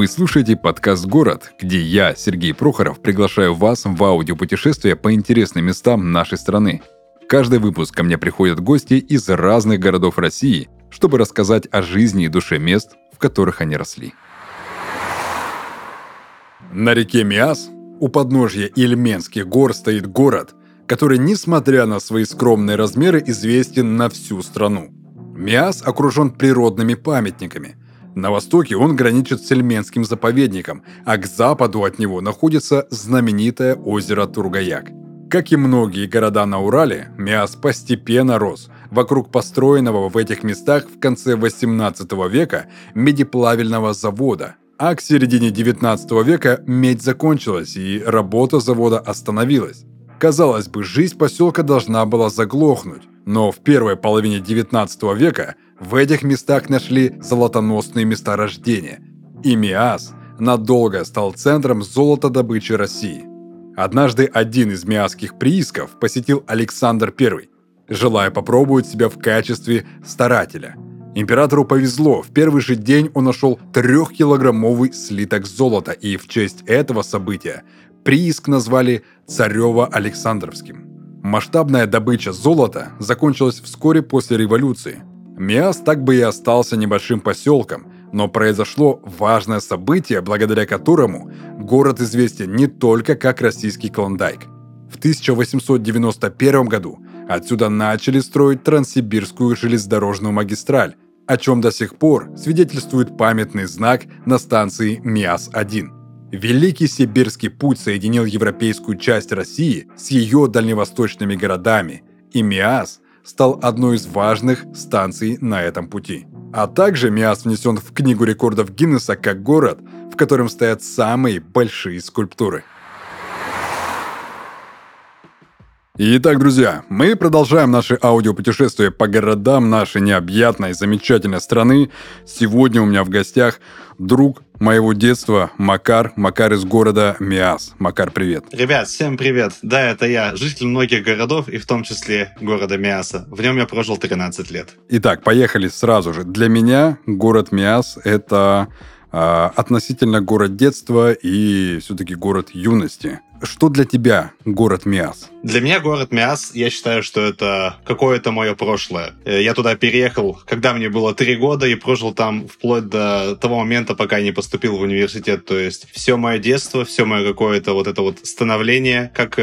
Вы слушаете подкаст «Город», где я, Сергей Прохоров, приглашаю вас в аудиопутешествие по интересным местам нашей страны. Каждый выпуск ко мне приходят гости из разных городов России, чтобы рассказать о жизни и душе мест, в которых они росли. На реке Миасс, у подножья Ильменских гор, стоит город, который, несмотря на свои скромные размеры, известен на всю страну. Миасс окружен природными памятниками. На востоке он граничит с Ильменским заповедником, а к западу от него находится знаменитое озеро Тургояк. Как и многие города на Урале, Миасс постепенно рос вокруг построенного в этих местах в конце 18 века медиплавильного завода. А к середине 19 века медь закончилась, и работа завода остановилась. Казалось бы, жизнь поселка должна была заглохнуть, но в первой половине 19 века в этих местах нашли золотоносные места рождения, и Миасс надолго стал центром золотодобычи России. Однажды один из миасских приисков посетил Александр I, желая попробовать себя в качестве старателя. Императору повезло, в первый же день он нашел 3-килограммовый слиток золота, и в честь этого события прииск назвали Царево-Александровским. Масштабная добыча золота закончилась вскоре после революции. Миасс так бы и остался небольшим поселком, но произошло важное событие, благодаря которому город известен не только как российский Клондайк. В 1891 году отсюда начали строить Транссибирскую железнодорожную магистраль, о чем до сих пор свидетельствует памятный знак на станции Миасс-1. Великий Сибирский путь соединил европейскую часть России с ее дальневосточными городами, и Миасс стал одной из важных станций на этом пути. А также Миасс внесен в Книгу рекордов Гиннесса как город, в котором стоят самые большие скульптуры. Итак, друзья, мы продолжаем наше аудиопутешествие по городам нашей необъятной, замечательной страны. Сегодня у меня в гостях друг моего детства Макар. Макар из города Миасс. Макар, привет. Ребят, всем привет. Да, это я, житель многих городов, и в том числе города Миасса. В нем я прожил 13 лет. Итак, поехали сразу же. Для меня город Миасс – это относительно город детства и все-таки город юности. Что для тебя город Миасс? Для меня город Миасс, я считаю, что это какое-то мое прошлое. Я туда переехал, когда мне было 3 года, и прожил там вплоть до того момента, пока я не поступил в университет. То есть все мое детство, все мое какое-то вот это вот становление как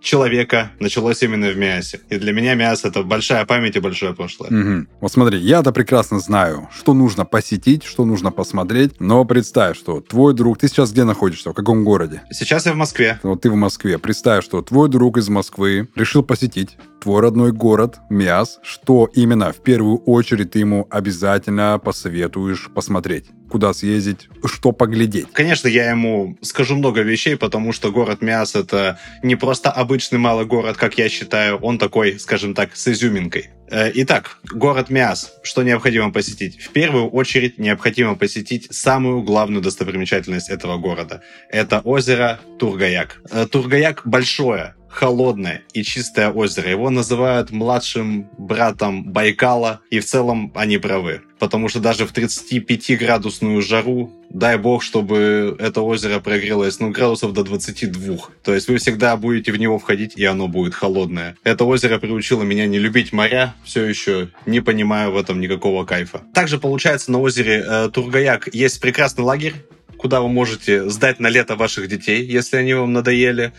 человека началось именно в Миассе. И для меня Миасс — это большая память и большое прошлое. Угу. Вот смотри, я-то прекрасно знаю, что нужно посетить, что нужно посмотреть, но представь, что твой друг... Ты сейчас где находишься? В каком городе? Сейчас я в Москве. Вот ты в Москве. Представь, что твой друг из Москвы решил посетить твой родной город Миасс. Что именно в первую очередь ты ему обязательно посоветуешь посмотреть? Куда съездить, что поглядеть? Конечно, я ему скажу много вещей, потому что город Миасс — это не просто обычный малый город, как я считаю, он такой, скажем так, с изюминкой. Итак, город Миасс. Что необходимо посетить? В первую очередь необходимо посетить самую главную достопримечательность этого города. Это озеро Тургояк. Тургояк большое, холодное и чистое озеро. Его называют младшим братом Байкала, и в целом они правы. Потому что даже в 35-градусную жару, дай бог, чтобы это озеро прогрелось, градусов до 22. То есть вы всегда будете в него входить, и оно будет холодное. Это озеро приучило меня не любить моря, все еще не понимаю в этом никакого кайфа. Также, получается, на озере Тургояк есть прекрасный лагерь, куда вы можете сдать на лето ваших детей, если они вам надоели.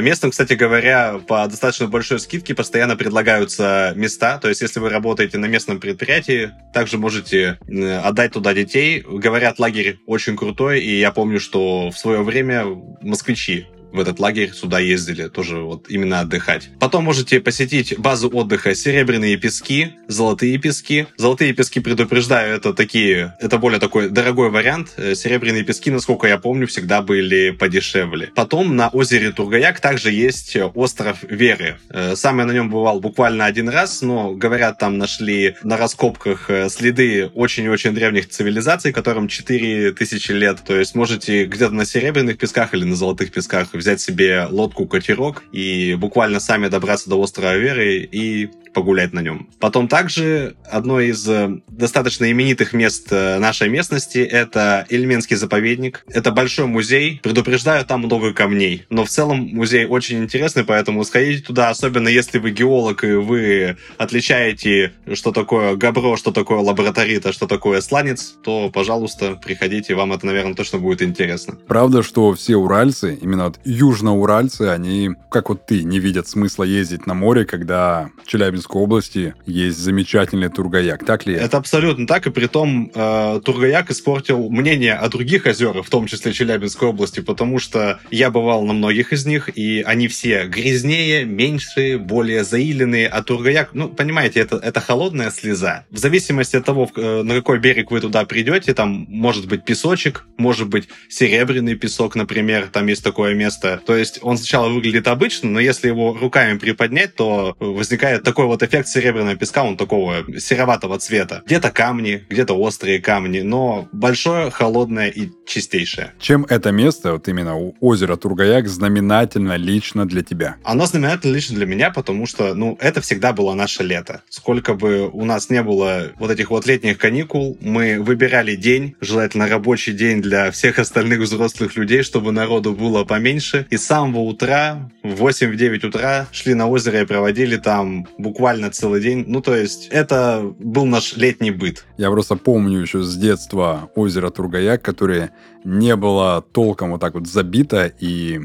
Местным, кстати говоря, по достаточно большой скидке постоянно предлагаются места. То есть, если вы работаете на местном предприятии, также можете отдать туда детей. Говорят, лагерь очень крутой, и я помню, что в свое время москвичи в этот лагерь сюда ездили, тоже вот именно отдыхать. Потом можете посетить базу отдыха Серебряные пески, Золотые пески. Золотые пески, предупреждаю, это более такой дорогой вариант. Серебряные пески, насколько я помню, всегда были подешевле. Потом на озере Тургояк также есть остров Веры. Сам я на нем бывал буквально один раз, но, говорят, там нашли на раскопках следы очень-очень древних цивилизаций, которым 4000 лет. То есть можете где-то на Серебряных песках или на Золотых песках взять себе лодку-катерок и буквально сами добраться до острова Веры и погулять на нем. Потом также одно из достаточно именитых мест нашей местности — это Ильменский заповедник. Это большой музей. Предупреждаю, там много камней. Но в целом музей очень интересный, поэтому сходите туда, особенно если вы геолог и вы отличаете, что такое габро, что такое лабораторит, а что такое сланец, то, пожалуйста, приходите, вам это, наверное, точно будет интересно. Правда, что все уральцы, именно южноуральцы, они, как вот ты, не видят смысла ездить на море, когда в Челябинской области есть замечательный Тургояк, так ли? Это абсолютно так, и притом Тургояк испортил мнение о других озерах, в том числе Челябинской области, потому что я бывал на многих из них, и они все грязнее, меньше, более заиленные, а Тургояк, ну, понимаете, это холодная слеза. В зависимости от того, на какой берег вы туда придете, там может быть песочек, может быть серебряный песок, например, там есть такое место. То есть он сначала выглядит обычно, но если его руками приподнять, то возникает такой вот эффект серебряного песка, он такого сероватого цвета. Где-то камни, где-то острые камни, но большое, холодное и чистейшее. Чем это место, вот именно озеро Тургояк, знаменательно лично для тебя? Оно знаменательно лично для меня, потому что, ну, это всегда было наше лето. Сколько бы у нас не было вот этих вот летних каникул, мы выбирали день, желательно рабочий день для всех остальных взрослых людей, чтобы народу было поменьше. И с самого утра, в 8-9 утра, шли на озеро и проводили там буквально целый день. Ну, то есть, это был наш летний быт. Я просто помню еще с детства озеро Тургояк, которое не было толком вот так вот забито и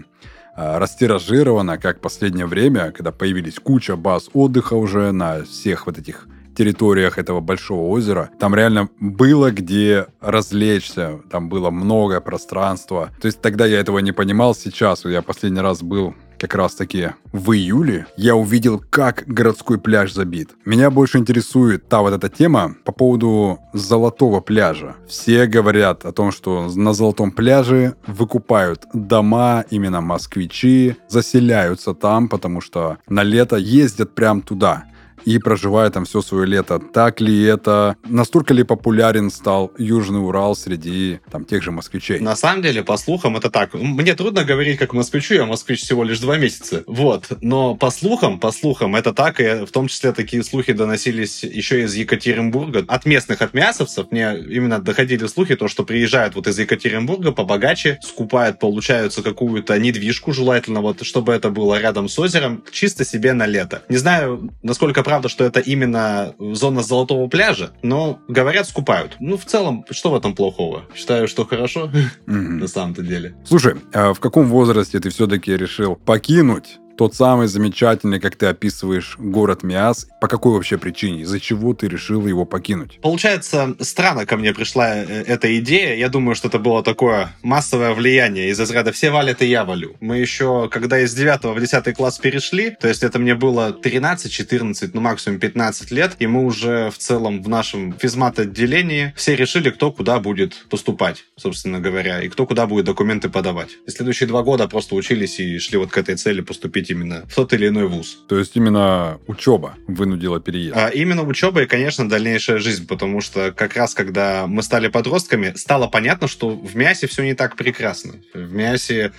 растиражировано, как в последнее время, когда появились куча баз отдыха уже на всех вот этих территориях этого большого озера. Там реально было где развлечься, там было много пространства. То есть тогда я этого не понимал, сейчас я последний раз был как раз-таки в июле, я увидел, как городской пляж забит. Меня больше интересует та вот эта тема по поводу золотого пляжа. Все говорят о том, что на золотом пляже выкупают дома, именно москвичи, заселяются там, потому что на лето ездят прям туда и проживает там все свое лето. Так ли это? Настолько ли популярен стал Южный Урал среди там тех же москвичей? На самом деле, по слухам, это так. Мне трудно говорить как москвичу, я москвич всего лишь 2 месяца. Вот. Но по слухам, это так. И в том числе такие слухи доносились еще из Екатеринбурга. От местных, от миассовцев мне именно доходили слухи, то, что приезжают вот из Екатеринбурга побогаче, скупают, получаются какую-то недвижку, желательно вот, чтобы это было рядом с озером, чисто себе на лето. Не знаю, насколько правда, что это именно зона золотого пляжа, но, говорят, скупают. Ну, в целом, что в этом плохого? Считаю, что хорошо, на самом-то деле. Слушай, а в каком возрасте ты все-таки решил покинуть тот самый замечательный, как ты описываешь, город Миасс? По какой вообще причине? Из-за чего ты решил его покинуть? Получается, странно ко мне пришла эта идея. Я думаю, что это было такое массовое влияние из разряда «все валят, и я валю». Мы еще, когда из 9 в 10 класс перешли, то есть это мне было 13-14, ну максимум 15 лет, и мы уже в целом в нашем физмат-отделении все решили, кто куда будет поступать, собственно говоря, и кто куда будет документы подавать. И следующие 2 года просто учились и шли вот к этой цели поступить именно в тот или иной вуз. То есть именно учеба вынудила переезд? А именно учеба и, конечно, дальнейшая жизнь, потому что как раз, когда мы стали подростками, стало понятно, что в Миассе все не так прекрасно. В Миассе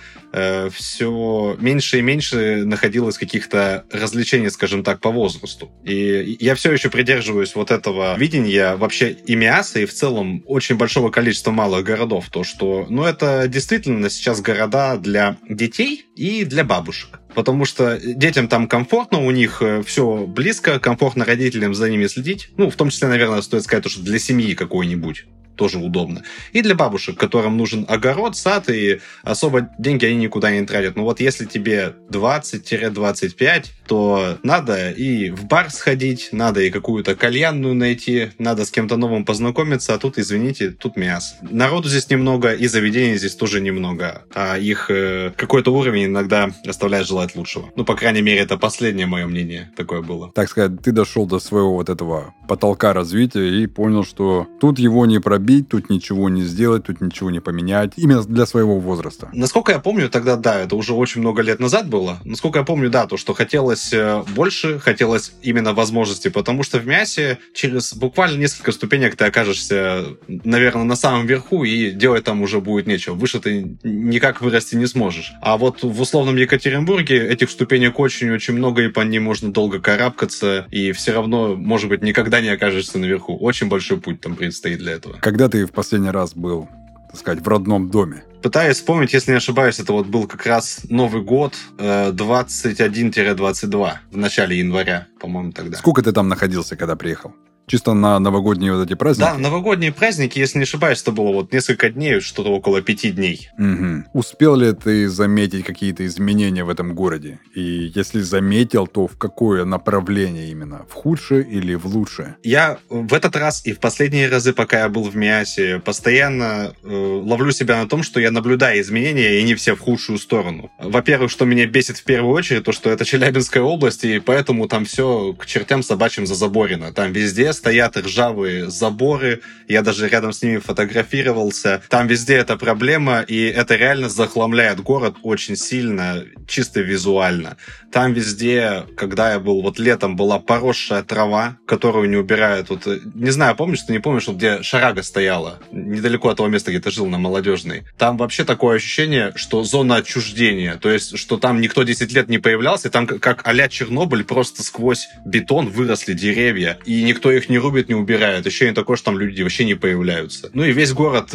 все меньше и меньше находилось каких-то развлечений, скажем так, по возрасту. И я все еще придерживаюсь вот этого видения вообще и Миасса, и в целом очень большого количества малых городов, то, что, ну, это действительно сейчас города для детей и для бабушек. Потому что детям там комфортно, у них все близко, комфортно родителям за ними следить. Ну, в том числе, наверное, стоит сказать, что для семьи какой-нибудь тоже удобно. И для бабушек, которым нужен огород, сад, и особо деньги они никуда не тратят. Но вот если тебе 20-25, то надо и в бар сходить, надо и какую-то кальянную найти, надо с кем-то новым познакомиться, а тут, извините, тут Миасс. Народу здесь немного, и заведений здесь тоже немного. А их какой-то уровень иногда оставляет желать лучшего. Ну, по крайней мере, это последнее мое мнение такое было. Так сказать, ты дошел до своего вот этого потолка развития и понял, что тут его не пробить, пробить, тут ничего не сделать, тут ничего не поменять. Именно для своего возраста. Насколько я помню, тогда, да, это уже очень много лет назад было. Насколько я помню, да, то, что хотелось больше, хотелось именно возможностей, потому что в Миассе через буквально несколько ступенек ты окажешься, наверное, на самом верху, и делать там уже будет нечего. Выше ты никак вырасти не сможешь. А вот в условном Екатеринбурге этих ступенек очень-очень много, и по ним можно долго карабкаться, и все равно, может быть, никогда не окажешься наверху. Очень большой путь там предстоит для этого. Когда ты в последний раз был, так сказать, в родном доме? Пытаюсь вспомнить, если не ошибаюсь, это вот был как раз Новый год 21-22, в начале января, по-моему, тогда. Сколько ты там находился, когда приехал? Чисто на новогодние вот эти праздники? Да, новогодние праздники, если не ошибаюсь, это было вот несколько дней, что-то около 5 дней. Угу. Успел ли ты заметить какие-то изменения в этом городе? И если заметил, то в какое направление именно? В худшее или в лучшее? Я в этот раз и в последние разы, пока я был в Миассе, постоянно ловлю себя на том, что я наблюдаю изменения, и не все в худшую сторону. Во-первых, что меня бесит в первую очередь, то, что это Челябинская область, и поэтому там все к чертям собачьим зазаборено. Там везде стоят ржавые заборы, я даже рядом с ними фотографировался. Там везде эта проблема, и это реально захламляет город очень сильно, чисто визуально. Там везде, когда я был, вот летом была поросшая трава, которую не убирают. Вот, не знаю, помнишь, ты не помнишь, вот где шарага стояла, недалеко от того места, где ты жил, на Молодежной. Там вообще такое ощущение, что зона отчуждения, то есть, что там никто 10 лет не появлялся, и там как а-ля Чернобыль, просто сквозь бетон выросли деревья, и никто их не рубит, не убирает. Еще не такое, что там люди вообще не появляются. Ну и весь город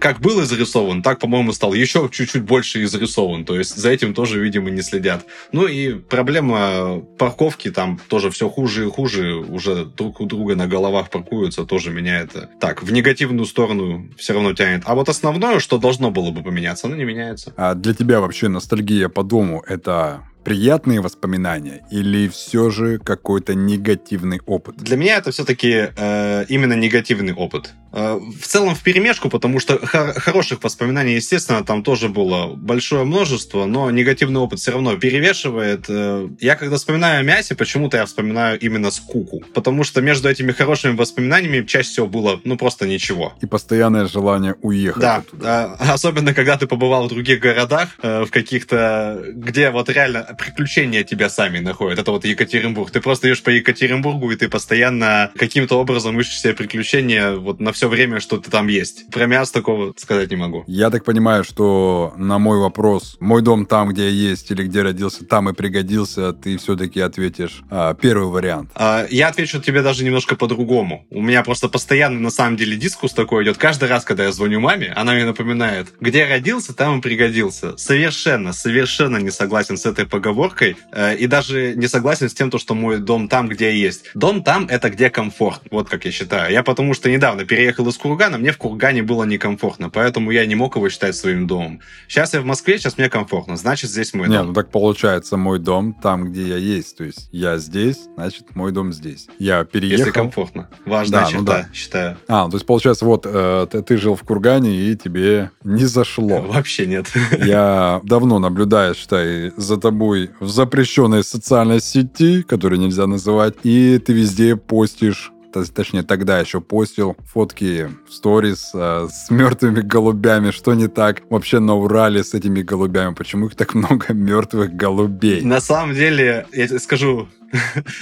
как был изрисован, так, по-моему, стал еще чуть-чуть больше изрисован. То есть за этим тоже, видимо, не следят. Ну и проблема парковки, там тоже все хуже и хуже. Уже друг у друга на головах паркуются. Тоже меня это так в негативную сторону все равно тянет. А вот основное, что должно было бы поменяться, оно не меняется. А для тебя вообще ностальгия по дому — это... приятные воспоминания или все же какой-то негативный опыт? Для меня это все-таки именно негативный опыт. В целом вперемешку, потому что хороших воспоминаний, естественно, там тоже было большое множество, но негативный опыт все равно перевешивает. Я когда вспоминаю о Миассе, почему-то я вспоминаю именно скуку, потому что между этими хорошими воспоминаниями чаще всего было, ну, просто ничего. И постоянное желание уехать. Да, оттуда. Особенно, когда ты побывал в других городах, в каких-то, где вот реально приключения тебя сами находят. Это вот Екатеринбург. Ты просто идешь по Екатеринбургу, и ты постоянно каким-то образом ищешь себе приключения вот на все время, что ты там есть. Про Миасс такого сказать не могу. Я так понимаю, что на мой вопрос, мой дом там, где я есть, или где родился, там и пригодился, ты все-таки ответишь первый вариант. Я отвечу тебе даже немножко по-другому. У меня просто постоянно, на самом деле, дискус такой идет. Каждый раз, когда я звоню маме, она мне напоминает, где родился, там и пригодился. Совершенно не согласен с этой поговоркой, и даже не согласен с тем, что мой дом там, где я есть. Дом там — это где комфорт. Вот как я считаю. Я потому что недавно переехал из Кургана, мне в Кургане было некомфортно, поэтому я не мог его считать своим домом. Сейчас я в Москве, сейчас мне комфортно, значит, здесь мой дом. Ну так получается, мой дом там, где я есть, то есть я здесь, значит, мой дом здесь. Я переехал... Если комфортно. Важная черта, считаю. То есть получается, вот ты жил в Кургане, и тебе не зашло. Вообще нет. Я давно наблюдаю, считай, за тобой в запрещенной социальной сети, которую нельзя называть, и ты везде постишь, точнее, тогда еще постил фотки в сторис с мертвыми голубями. Что не так вообще на Урале с этими голубями? Почему их так много мертвых голубей? На самом деле, я тебе скажу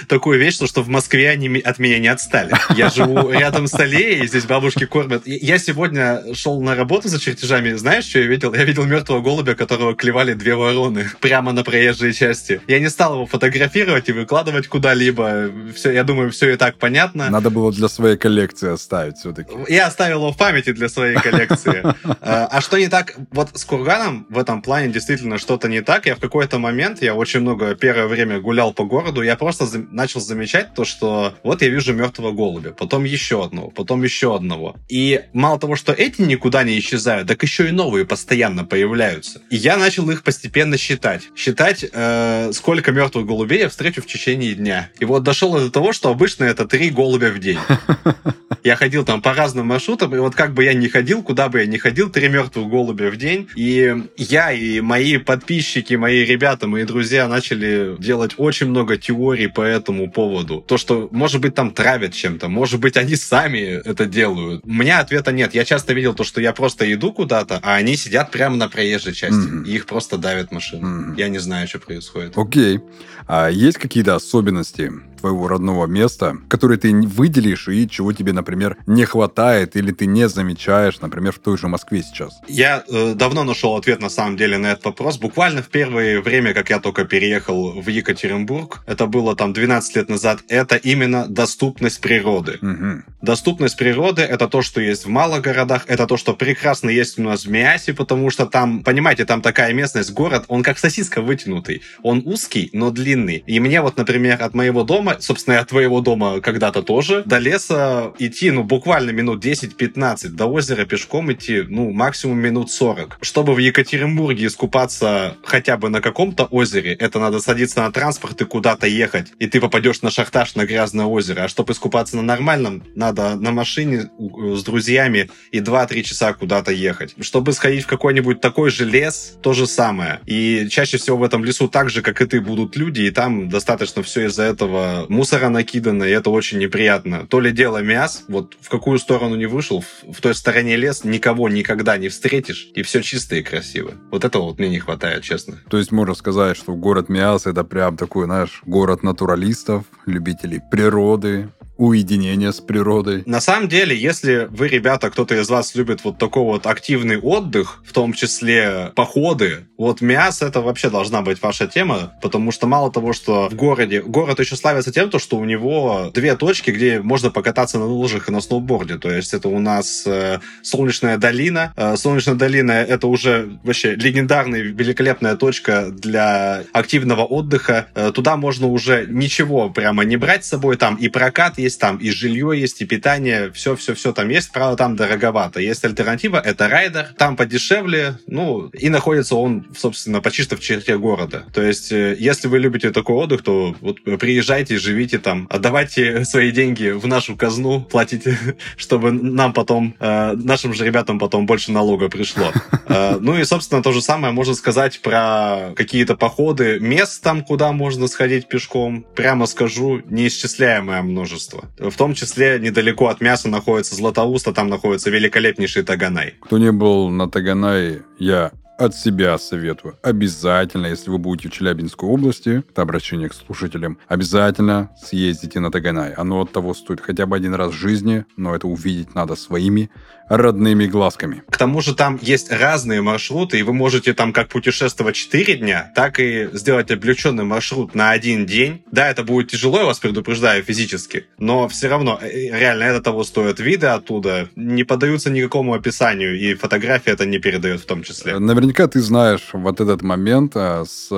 такую вещь, что в Москве они от меня не отстали. Я живу рядом с аллеей, и здесь бабушки кормят. Я сегодня шел на работу за чертежами, знаешь, что я видел? Я видел мертвого голубя, которого клевали 2 вороны прямо на проезжей части. Я не стал его фотографировать и выкладывать куда-либо. Все, я думаю, все и так понятно. Надо было для своей коллекции оставить все-таки. Я оставил его в памяти для своей коллекции. А что не так? Вот с Курганом в этом плане действительно что-то не так. Я в какой-то момент, я очень много первое время гулял по городу, я просто начал замечать то, что вот я вижу мертвого голубя, потом еще одного, потом еще одного. И мало того, что эти никуда не исчезают, так еще и новые постоянно появляются. И я начал их постепенно считать. Сколько мертвых голубей я встречу в течение дня. И вот дошел до того, что обычно это 3 голубя в день. Я ходил там по разным маршрутам, и вот как бы я ни ходил, куда бы я ни ходил, 3 мертвых голубя в день. И я, и мои подписчики, мои ребята, мои друзья начали делать очень много теорий, теорий по этому поводу. То, что, может быть, там травят чем-то, может быть, они сами это делают. У меня ответа нет. Я часто видел то, что я просто иду куда-то, а они сидят прямо на проезжей части, и их просто давят машины. Я не знаю, что происходит. Окей. А есть какие-то особенности твоего родного места, которые ты выделишь и чего тебе, например, не хватает или ты не замечаешь, например, в той же Москве сейчас? Я давно нашел ответ, на самом деле, на этот вопрос. Буквально в первое время, как я только переехал в Екатеринбург, это было там 12 лет назад, это именно доступность природы. Доступность природы — это то, что есть в малых городах, это то, что прекрасно есть у нас в Миассе, потому что там, понимаете, там такая местность, город, он как сосиска вытянутый. Он узкий, но длинный. И мне вот, например, от моего дома, собственно, от твоего дома когда-то тоже, до леса идти, ну, буквально минут 10-15, до озера пешком идти, ну, максимум минут 40. Чтобы в Екатеринбурге искупаться хотя бы на каком-то озере, это надо садиться на транспорт и куда-то ехать, и ты попадешь на шахтаж, на грязное озеро. А чтобы искупаться на нормальном, надо на машине с друзьями и 2-3 часа куда-то ехать. Чтобы сходить в какой-нибудь такой же лес, то же самое. И чаще всего в этом лесу так же, как и ты, будут люди, и там достаточно все из-за этого мусора накидано, и это очень неприятно. То ли дело Миасс, вот в какую сторону не вышел, в той стороне лес никого никогда не встретишь, и все чисто и красиво. Вот этого вот мне не хватает, честно. То есть можно сказать, что город Миасс — это прям такой, знаешь, город натуралистов, любителей природы, уединение с природой. На самом деле, если вы, ребята, кто-то из вас любит вот такой вот активный отдых, в том числе походы, вот Миасс — это вообще должна быть ваша тема, потому что мало того, что в городе... Город еще славится тем, что у него две точки, где можно покататься на лыжах и на сноуборде. То есть это у нас Солнечная долина. Солнечная долина — это уже вообще легендарная, великолепная точка для активного отдыха. Туда можно уже ничего прямо не брать с собой. Там и прокат есть, там и жилье есть, и питание. Все-все-все там есть. Правда, там дороговато. Есть альтернатива — это Райдер. Там подешевле. Ну, и находится он, собственно, почти что в черте города. То есть, если вы любите такой отдых, то вот приезжайте, живите там, отдавайте свои деньги в нашу казну, платите, чтобы нам потом, нашим же ребятам потом больше налога пришло. Ну и, собственно, то же самое можно сказать про какие-то походы, мест там, куда можно сходить пешком. Прямо скажу, неисчисляемое множество. В том числе недалеко от Миасса находится Златоуст, а там находится великолепнейший Таганай. Кто не был на Таганае, я от себя советую. Обязательно, если вы будете в Челябинской области, это обращение к слушателям, обязательно съездите на Таганай. Оно от того стоит хотя бы один раз в жизни, но это увидеть надо своими родными глазками. К тому же там есть разные маршруты, и вы можете там как путешествовать 4 дня, так и сделать облегченный маршрут на один день. Да, это будет тяжело, я вас предупреждаю, физически, но все равно, реально, это того стоит. Виды оттуда не поддаются никакому описанию, и фотографии это не передает в том числе. Наверняка ты знаешь вот этот момент с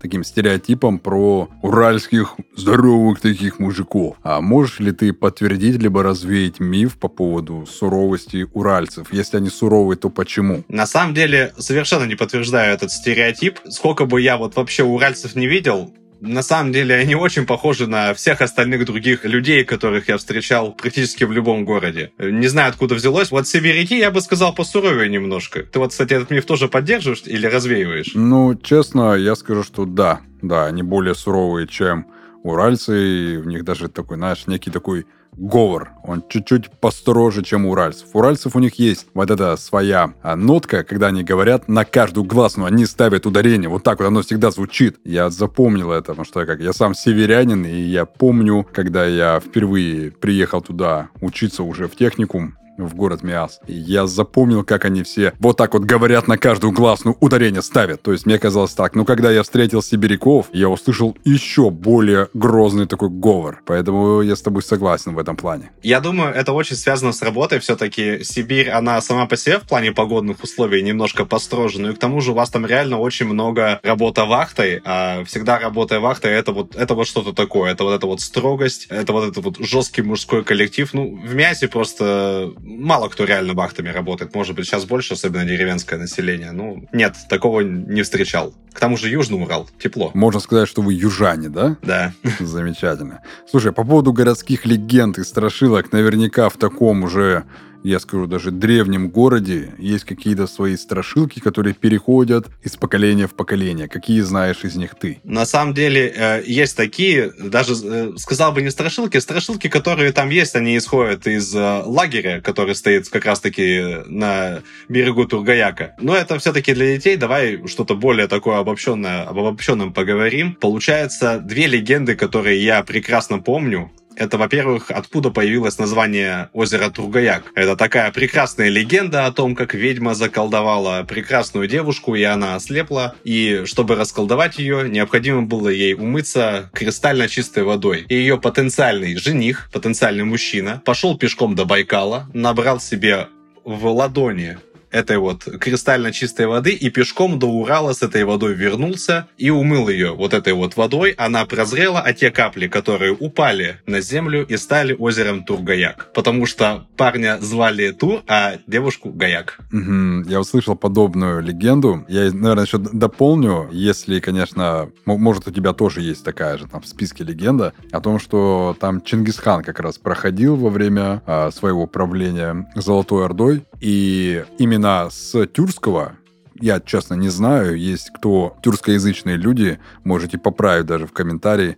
таким стереотипом про уральских здоровых таких мужиков. А можешь ли ты подтвердить либо развеять миф по поводу суровости уральцев? Если они суровые, то почему? На самом деле, совершенно не подтверждаю этот стереотип. Сколько бы я вот вообще уральцев не видел, на самом деле они очень похожи на всех остальных других людей, которых я встречал практически в любом городе. Не знаю, откуда взялось. Вот сибиряки, я бы сказал, посуровее немножко. Ты вот, кстати, этот миф тоже поддерживаешь или развеиваешь? Ну, честно, я скажу, что да. Да, они более суровые, чем уральцы. И у них даже такой, знаешь, некий такой говор. Он чуть-чуть построже, чем у уральцев. У уральцев у них есть вот эта своя нотка, когда они говорят на каждую гласную, они ставят ударение. Вот так вот оно всегда звучит. Я запомнил это, потому что я сам северянин, и я помню, когда я впервые приехал туда учиться уже в техникум, в город Миасс. И я запомнил, как они все вот так вот говорят на каждую гласную, ударение ставят. То есть мне казалось так. Но когда я встретил сибиряков, я услышал еще более грозный такой говор. Поэтому я с тобой согласен в этом плане. Я думаю, это очень связано с работой. Все-таки Сибирь, она сама по себе в плане погодных условий немножко построже. Ну и к тому же у вас там реально очень много работы вахтой. А всегда работа вахтой — это вот что-то такое. Это вот эта вот строгость, это вот жесткий мужской коллектив. Ну, в Миассе просто... Мало кто реально вахтами работает. Может быть, сейчас больше, особенно деревенское население. Ну, нет, такого не встречал. К тому же Южный Урал, тепло. Можно сказать, что вы южане, да? Да. Замечательно. Слушай, по поводу городских легенд и страшилок, наверняка в таком уже я скажу, даже древнем городе есть какие-то свои страшилки, которые переходят из поколения в поколение. Какие знаешь из них ты? На самом деле есть такие, даже сказал бы не страшилки, страшилки, которые там есть, они исходят из лагеря, который стоит как раз-таки на берегу Тургояка. Но это все-таки для детей. Давай что-то более такое обобщенное, об обобщенном поговорим. Получается, две легенды, которые я прекрасно помню. Это, во-первых, откуда появилось название озера Тургояк. Это такая прекрасная легенда о том, как ведьма заколдовала прекрасную девушку, и она ослепла. И чтобы расколдовать ее, необходимо было ей умыться кристально чистой водой. И ее потенциальный жених, потенциальный мужчина, пошел пешком до Байкала, набрал себе в ладони этой вот кристально чистой воды и пешком до Урала с этой водой вернулся и умыл ее вот этой вот водой. Она прозрела, а те капли, которые упали на землю и стали озером Тургояк. Потому что парня звали Тур, а девушку Гаяк. Угу. Я услышал подобную легенду. Я, наверное, еще дополню, если, конечно, может, у тебя тоже есть такая же там в списке легенда о том, что там Чингисхан как раз проходил во время своего правления Золотой Ордой. И именно с тюркского, я, честно, не знаю, есть кто тюркскоязычные люди, можете поправить даже в комментарии,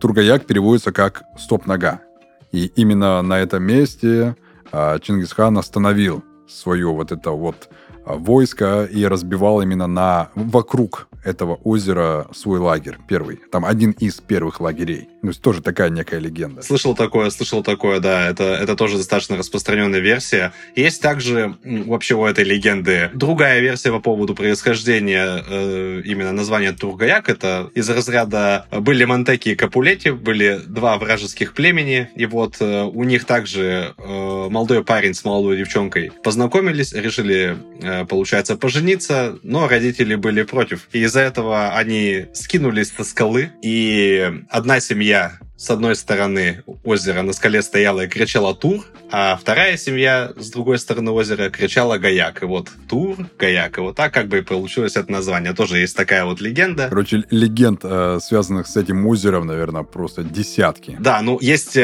Тургояк переводится как «стоп-нога». И именно на этом месте Чингисхан остановил свое вот это вот войско и разбивал именно вокруг этого озера свой лагерь первый. Там один из первых лагерей. То есть тоже такая некая легенда. Слышал такое, да. Это тоже достаточно распространенная версия. Есть также вообще у этой легенды другая версия по поводу происхождения именно названия Тургояк. Это из разряда были Монтеки и Капулети, были два вражеских племени, и вот у них также молодой парень с молодой девчонкой познакомились, решили, получается, пожениться, но родители были против. И из-за этого они скинулись со скалы, и одна семья с одной стороны озера на скале стояла и кричала «Тур», а вторая семья с другой стороны озера кричала «Гаяк». И вот «Тур», «Гаяк». И вот так как бы и получилось это название. Тоже есть такая вот легенда. Короче, легенд, связанных с этим озером, наверное, просто десятки. Да, ну есть...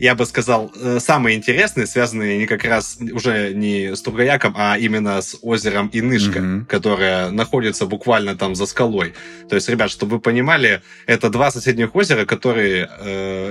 Я бы сказал, самые интересные, связанные не как раз уже не с Тургояком, а именно с озером Инышка, которое находится буквально там за скалой. То есть, ребят, чтобы вы понимали, это два соседних озера, которые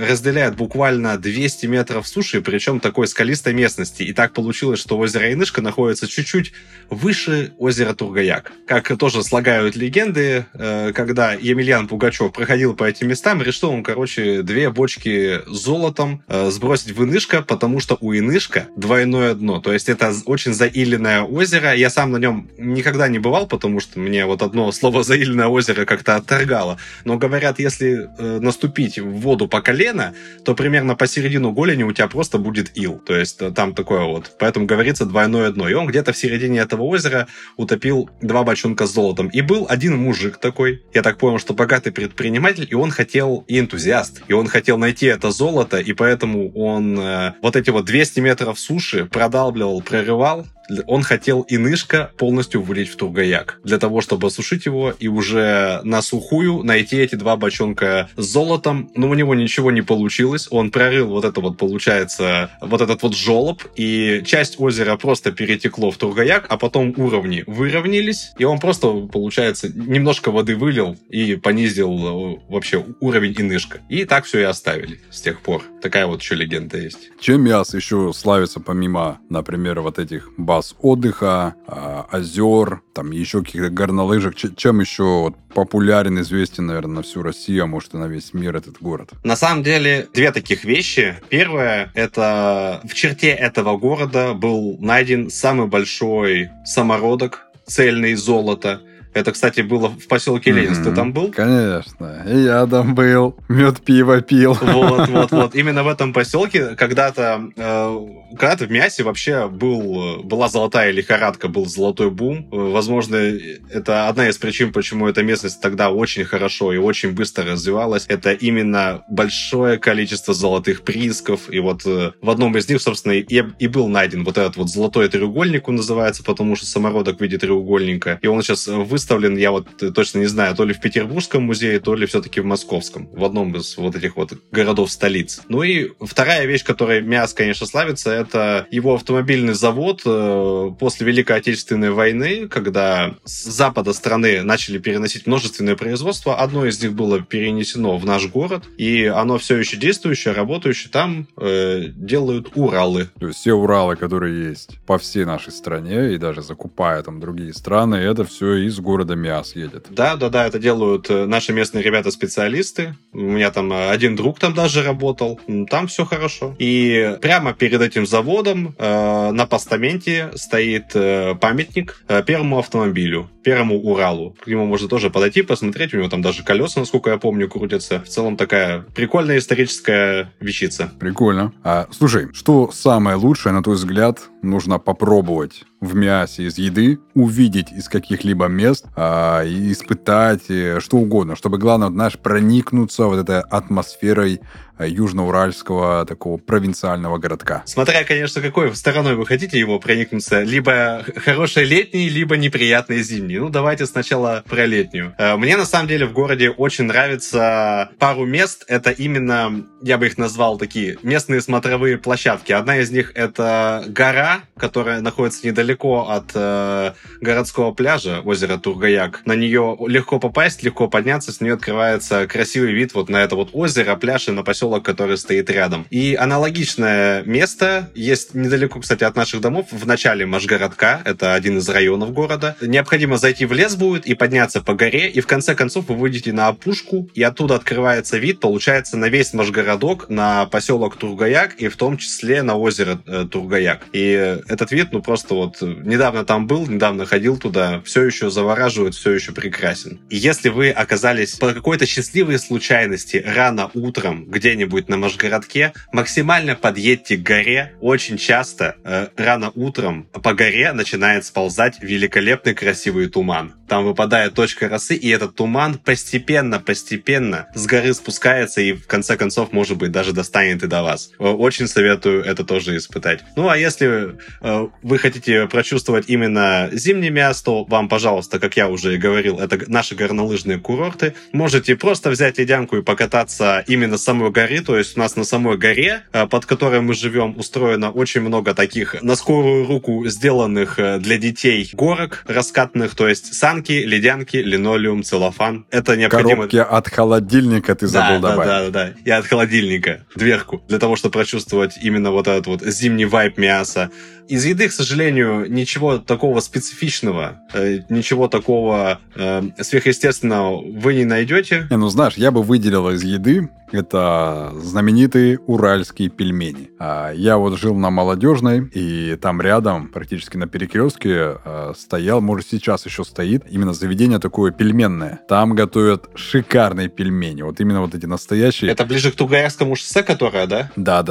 разделяют буквально 200 метров суши, причем такой скалистой местности. И так получилось, что озеро Инышка находится чуть-чуть выше озера Тургояк. Как тоже слагают легенды, когда Емельян Пугачев проходил по этим местам, решил он, короче, две бочки с золотом сбросить в Инышко, потому что у Инышка двойное дно. То есть это очень заиленное озеро. Я сам на нем никогда не бывал, потому что мне вот одно слово «заиленное озеро» как-то отторгало. Но говорят, если наступить в воду по колено, то примерно посередину голени у тебя просто будет ил. То есть там такое вот. Поэтому говорится «двойное дно». И он где-то в середине этого озера утопил два бочонка с золотом. И был один мужик такой. Я так понял, что богатый предприниматель, и энтузиаст. И он хотел найти это золото, и поэтому он вот эти вот 200 метров суши продалбливал, прорывал. Он хотел Инышка полностью вылить в Тургояк, для того, чтобы осушить его и уже на сухую найти эти два бочонка с золотом. Но у него ничего не получилось. Он прорыл вот это вот, получается, вот этот вот жёлоб, и часть озера просто перетекло в Тургояк, а потом уровни выровнялись, и он просто, получается, немножко воды вылил и понизил вообще уровень Инышка. И так все и оставили с тех пор. Такая вот еще легенда есть. Чем Миасс еще славится, помимо, например, вот этих баз отдыха, озер, там еще каких-то горнолыжек. Чем еще популярен, известен, наверное, на всю Россию, а может и на весь мир этот город? На самом деле, две таких вещи. Первое, это в черте этого города был найден самый большой самородок, цельный золото. Это, кстати, было в поселке Ленинск. Ты там был? Конечно. И я там был. Мед, пиво пил. Вот. Именно в этом поселке когда-то в Миассе вообще была золотая лихорадка, был золотой бум. Возможно, это одна из причин, почему эта местность тогда очень хорошо и очень быстро развивалась. Это именно большое количество золотых приисков. И вот в одном из них, собственно, и был найден вот этот вот золотой треугольник, он называется, потому что самородок в виде треугольника. И он сейчас выставлен, я вот точно не знаю, то ли в Петербургском музее, то ли все-таки в Московском, в одном из вот этих вот городов-столиц. Ну и вторая вещь, которой Миасс, конечно, славится, это его автомобильный завод после Великой Отечественной войны, когда с запада страны начали переносить множественное производство. Одно из них было перенесено в наш город, и оно все еще действующее, работающее. Там делают Уралы. То есть все Уралы, которые есть по всей нашей стране, и даже закупая там другие страны, это все из города Миасс едет. Да, это делают наши местные ребята-специалисты. У меня там один друг там даже работал. Там все хорошо. И прямо перед этим заводом на постаменте стоит памятник первому автомобилю, первому Уралу. К нему можно тоже подойти, посмотреть. У него там даже колеса, насколько я помню, крутятся. В целом такая прикольная историческая вещица. Прикольно. А, слушай, что самое лучшее, на твой взгляд, нужно попробовать в Миассе из еды, увидеть из каких-либо мест, испытать что угодно, чтобы, главное, знаешь, проникнуться вот этой атмосферой южноуральского такого провинциального городка. Смотря, конечно, какой стороной вы хотите его проникнуться, либо хороший летний, либо неприятный зимний. Ну, давайте сначала про летнюю. Мне, на самом деле, в городе очень нравится пару мест. Это именно, я бы их назвал, такие местные смотровые площадки. Одна из них — это гора, которая находится недалеко от городского пляжа, озера Тургояк. На нее легко попасть, легко подняться, с нее открывается красивый вид вот на это вот озеро, пляж и на поселок, который стоит рядом. И аналогичное место есть недалеко, кстати, от наших домов, в начале Можгородка, это один из районов города. Необходимо зайти в лес будет и подняться по горе, и в конце концов вы выйдете на опушку, и оттуда открывается вид, получается, на весь Можгородок, на поселок Тургояк, и в том числе на озеро Тургояк. И этот вид, ну просто вот недавно там был, недавно ходил туда, все еще завораживает, все еще прекрасен. И если вы оказались по какой-то счастливой случайности рано утром, где-нибудь на Можгородке, максимально подъедьте к горе. Очень часто рано утром по горе начинает сползать великолепный красивый туман. Там выпадает точка росы, и этот туман постепенно с горы спускается и в конце концов, может быть, даже достанет и до вас. Очень советую это тоже испытать. Ну, а если вы хотите прочувствовать именно зимний Миасс, то вам, пожалуйста, как я уже и говорил, это наши горнолыжные курорты. Можете просто взять ледянку и покататься именно самой горы, то есть у нас на самой горе, под которой мы живем, устроено очень много таких на скорую руку сделанных для детей горок раскатных, то есть санки, ледянки, линолеум, целлофан. Это необходимо... Коробки от холодильника ты забыл добавить. Да. И от холодильника. Дверку. Для того, чтобы прочувствовать именно вот этот вот зимний вайб Миасса. Из еды, к сожалению, ничего такого специфичного, ничего такого сверхъестественного вы не найдете. Не, ну знаешь, я бы выделил из еды это знаменитые уральские пельмени. Я вот жил на Молодежной, и там рядом, практически на перекрестке, стоял, может, сейчас еще стоит, именно заведение такое пельменное. Там готовят шикарные пельмени, вот именно вот эти настоящие. Это ближе к Тургоярскому шоссе, которое, да? Да.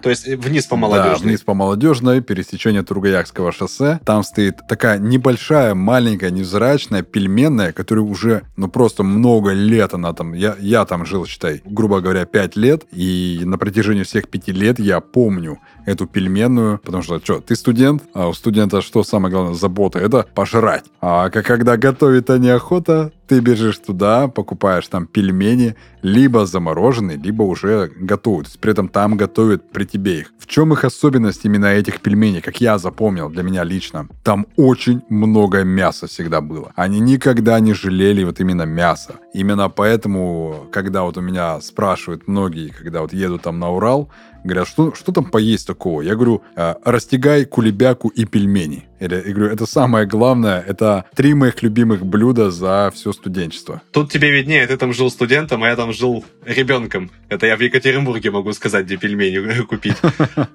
То есть вниз по Молодежной. Да, вниз по Молодежной, пересечение Тургоярского шоссе. Там стоит такая небольшая, маленькая, невзрачная пельменная, которая уже, ну, просто много лет она там... Я там жил, считай, грубо говоря, 5 лет, и на протяжении всех 5 лет я помню эту пельменную, потому что, что, ты студент, а у студента что самое главное забота? Это пожрать. А когда готовить-то неохота, ты бежишь туда, покупаешь там пельмени, либо замороженные, либо уже готовые. То есть при этом там готовят при тебе их. В чем их особенность именно этих пельменей, как я запомнил для меня лично? Там очень много мяса всегда было. Они никогда не жалели вот именно мяса. Именно поэтому, когда вот у меня спрашивают многие, когда вот еду там на Урал, говорят, что там поесть такого? Я говорю, растягай кулебяку и пельмени. Я говорю, это самое главное, это 3 моих любимых блюда за все студенчество. Тут тебе виднее, ты там жил студентом, а я там жил ребенком. Это я в Екатеринбурге могу сказать, где пельмени купить.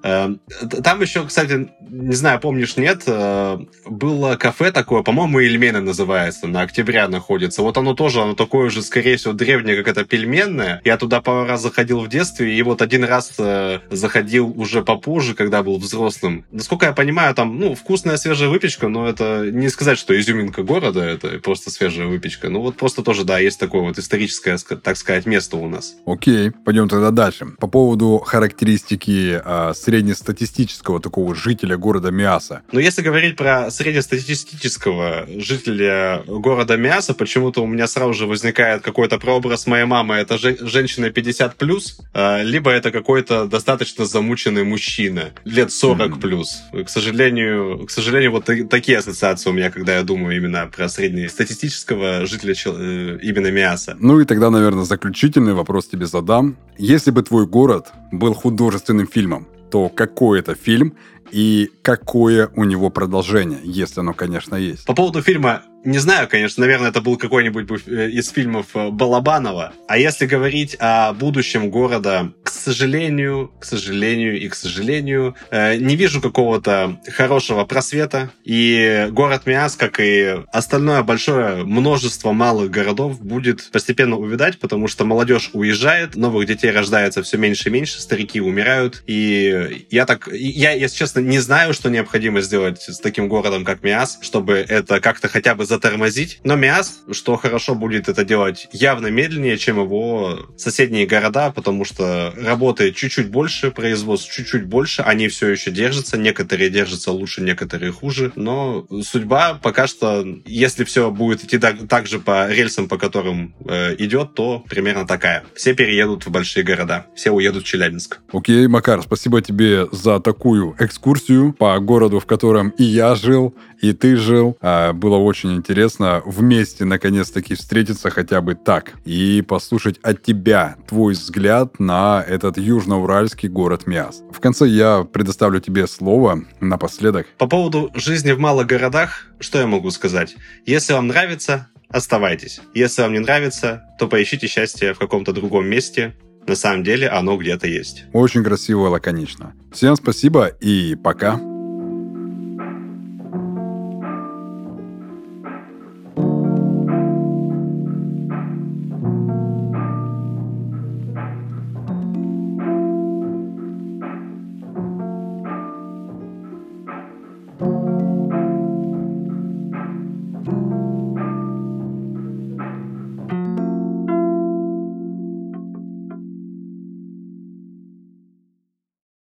Там еще, кстати, не знаю, помнишь, нет, было кафе такое, по-моему, Ильмена называется, на Октября находится. Вот оно тоже, оно такое же, скорее всего, древнее, как это пельменное. Я туда пару раз заходил в детстве, и вот один раз заходил уже попозже, когда был взрослым. Насколько я понимаю, там, ну, вкусная свежая выпечка, но это не сказать, что изюминка города, это просто свежая выпечка. Ну, вот просто тоже, да, есть такое вот историческое, так сказать, место у нас. Окей, пойдем тогда дальше. По поводу характеристики среднестатистического такого жителя города Миасса. Но если говорить про среднестатистического жителя города Миасса, почему-то у меня сразу же возникает какой-то прообраз моей мамы. Это женщина 50+, либо это какой-то достаточно замученный мужчина, лет 40+. К сожалению, вот такие ассоциации у меня, когда я думаю именно про среднестатистического жителя именно Миасса. Ну и тогда, наверное, заключительный вопрос тебе задам. Если бы твой город был художественным фильмом, то какой это фильм и какое у него продолжение, если оно, конечно, есть? По поводу фильма не знаю, конечно, наверное, это был какой-нибудь из фильмов Балабанова. А если говорить о будущем города, к сожалению, не вижу какого-то хорошего просвета. И город Миасс, как и остальное большое множество малых городов, будет постепенно увядать, потому что молодежь уезжает, новых детей рождается все меньше и меньше, старики умирают. И я, если честно, не знаю, что необходимо сделать с таким городом, как Миасс, чтобы это как-то хотя бы затормозить. Но Миасс, что хорошо, будет это делать явно медленнее, чем его соседние города, потому что работы чуть-чуть больше, производств чуть-чуть больше, они все еще держатся, некоторые держатся лучше, некоторые хуже, но судьба пока что, если все будет идти так же по рельсам, по которым идет, то примерно такая. Все переедут в большие города, все уедут в Челябинск. Окей, Макар, спасибо тебе за такую экскурсию по городу, в котором и я жил, и ты жил. Было очень интересно вместе наконец-таки встретиться хотя бы так и послушать от тебя твой взгляд на этот южноуральский город Миасс. В конце я предоставлю тебе слово напоследок. По поводу жизни в малых городах, что я могу сказать? Если вам нравится, оставайтесь. Если вам не нравится, то поищите счастье в каком-то другом месте. На самом деле оно где-то есть. Очень красиво и лаконично. Всем спасибо и пока.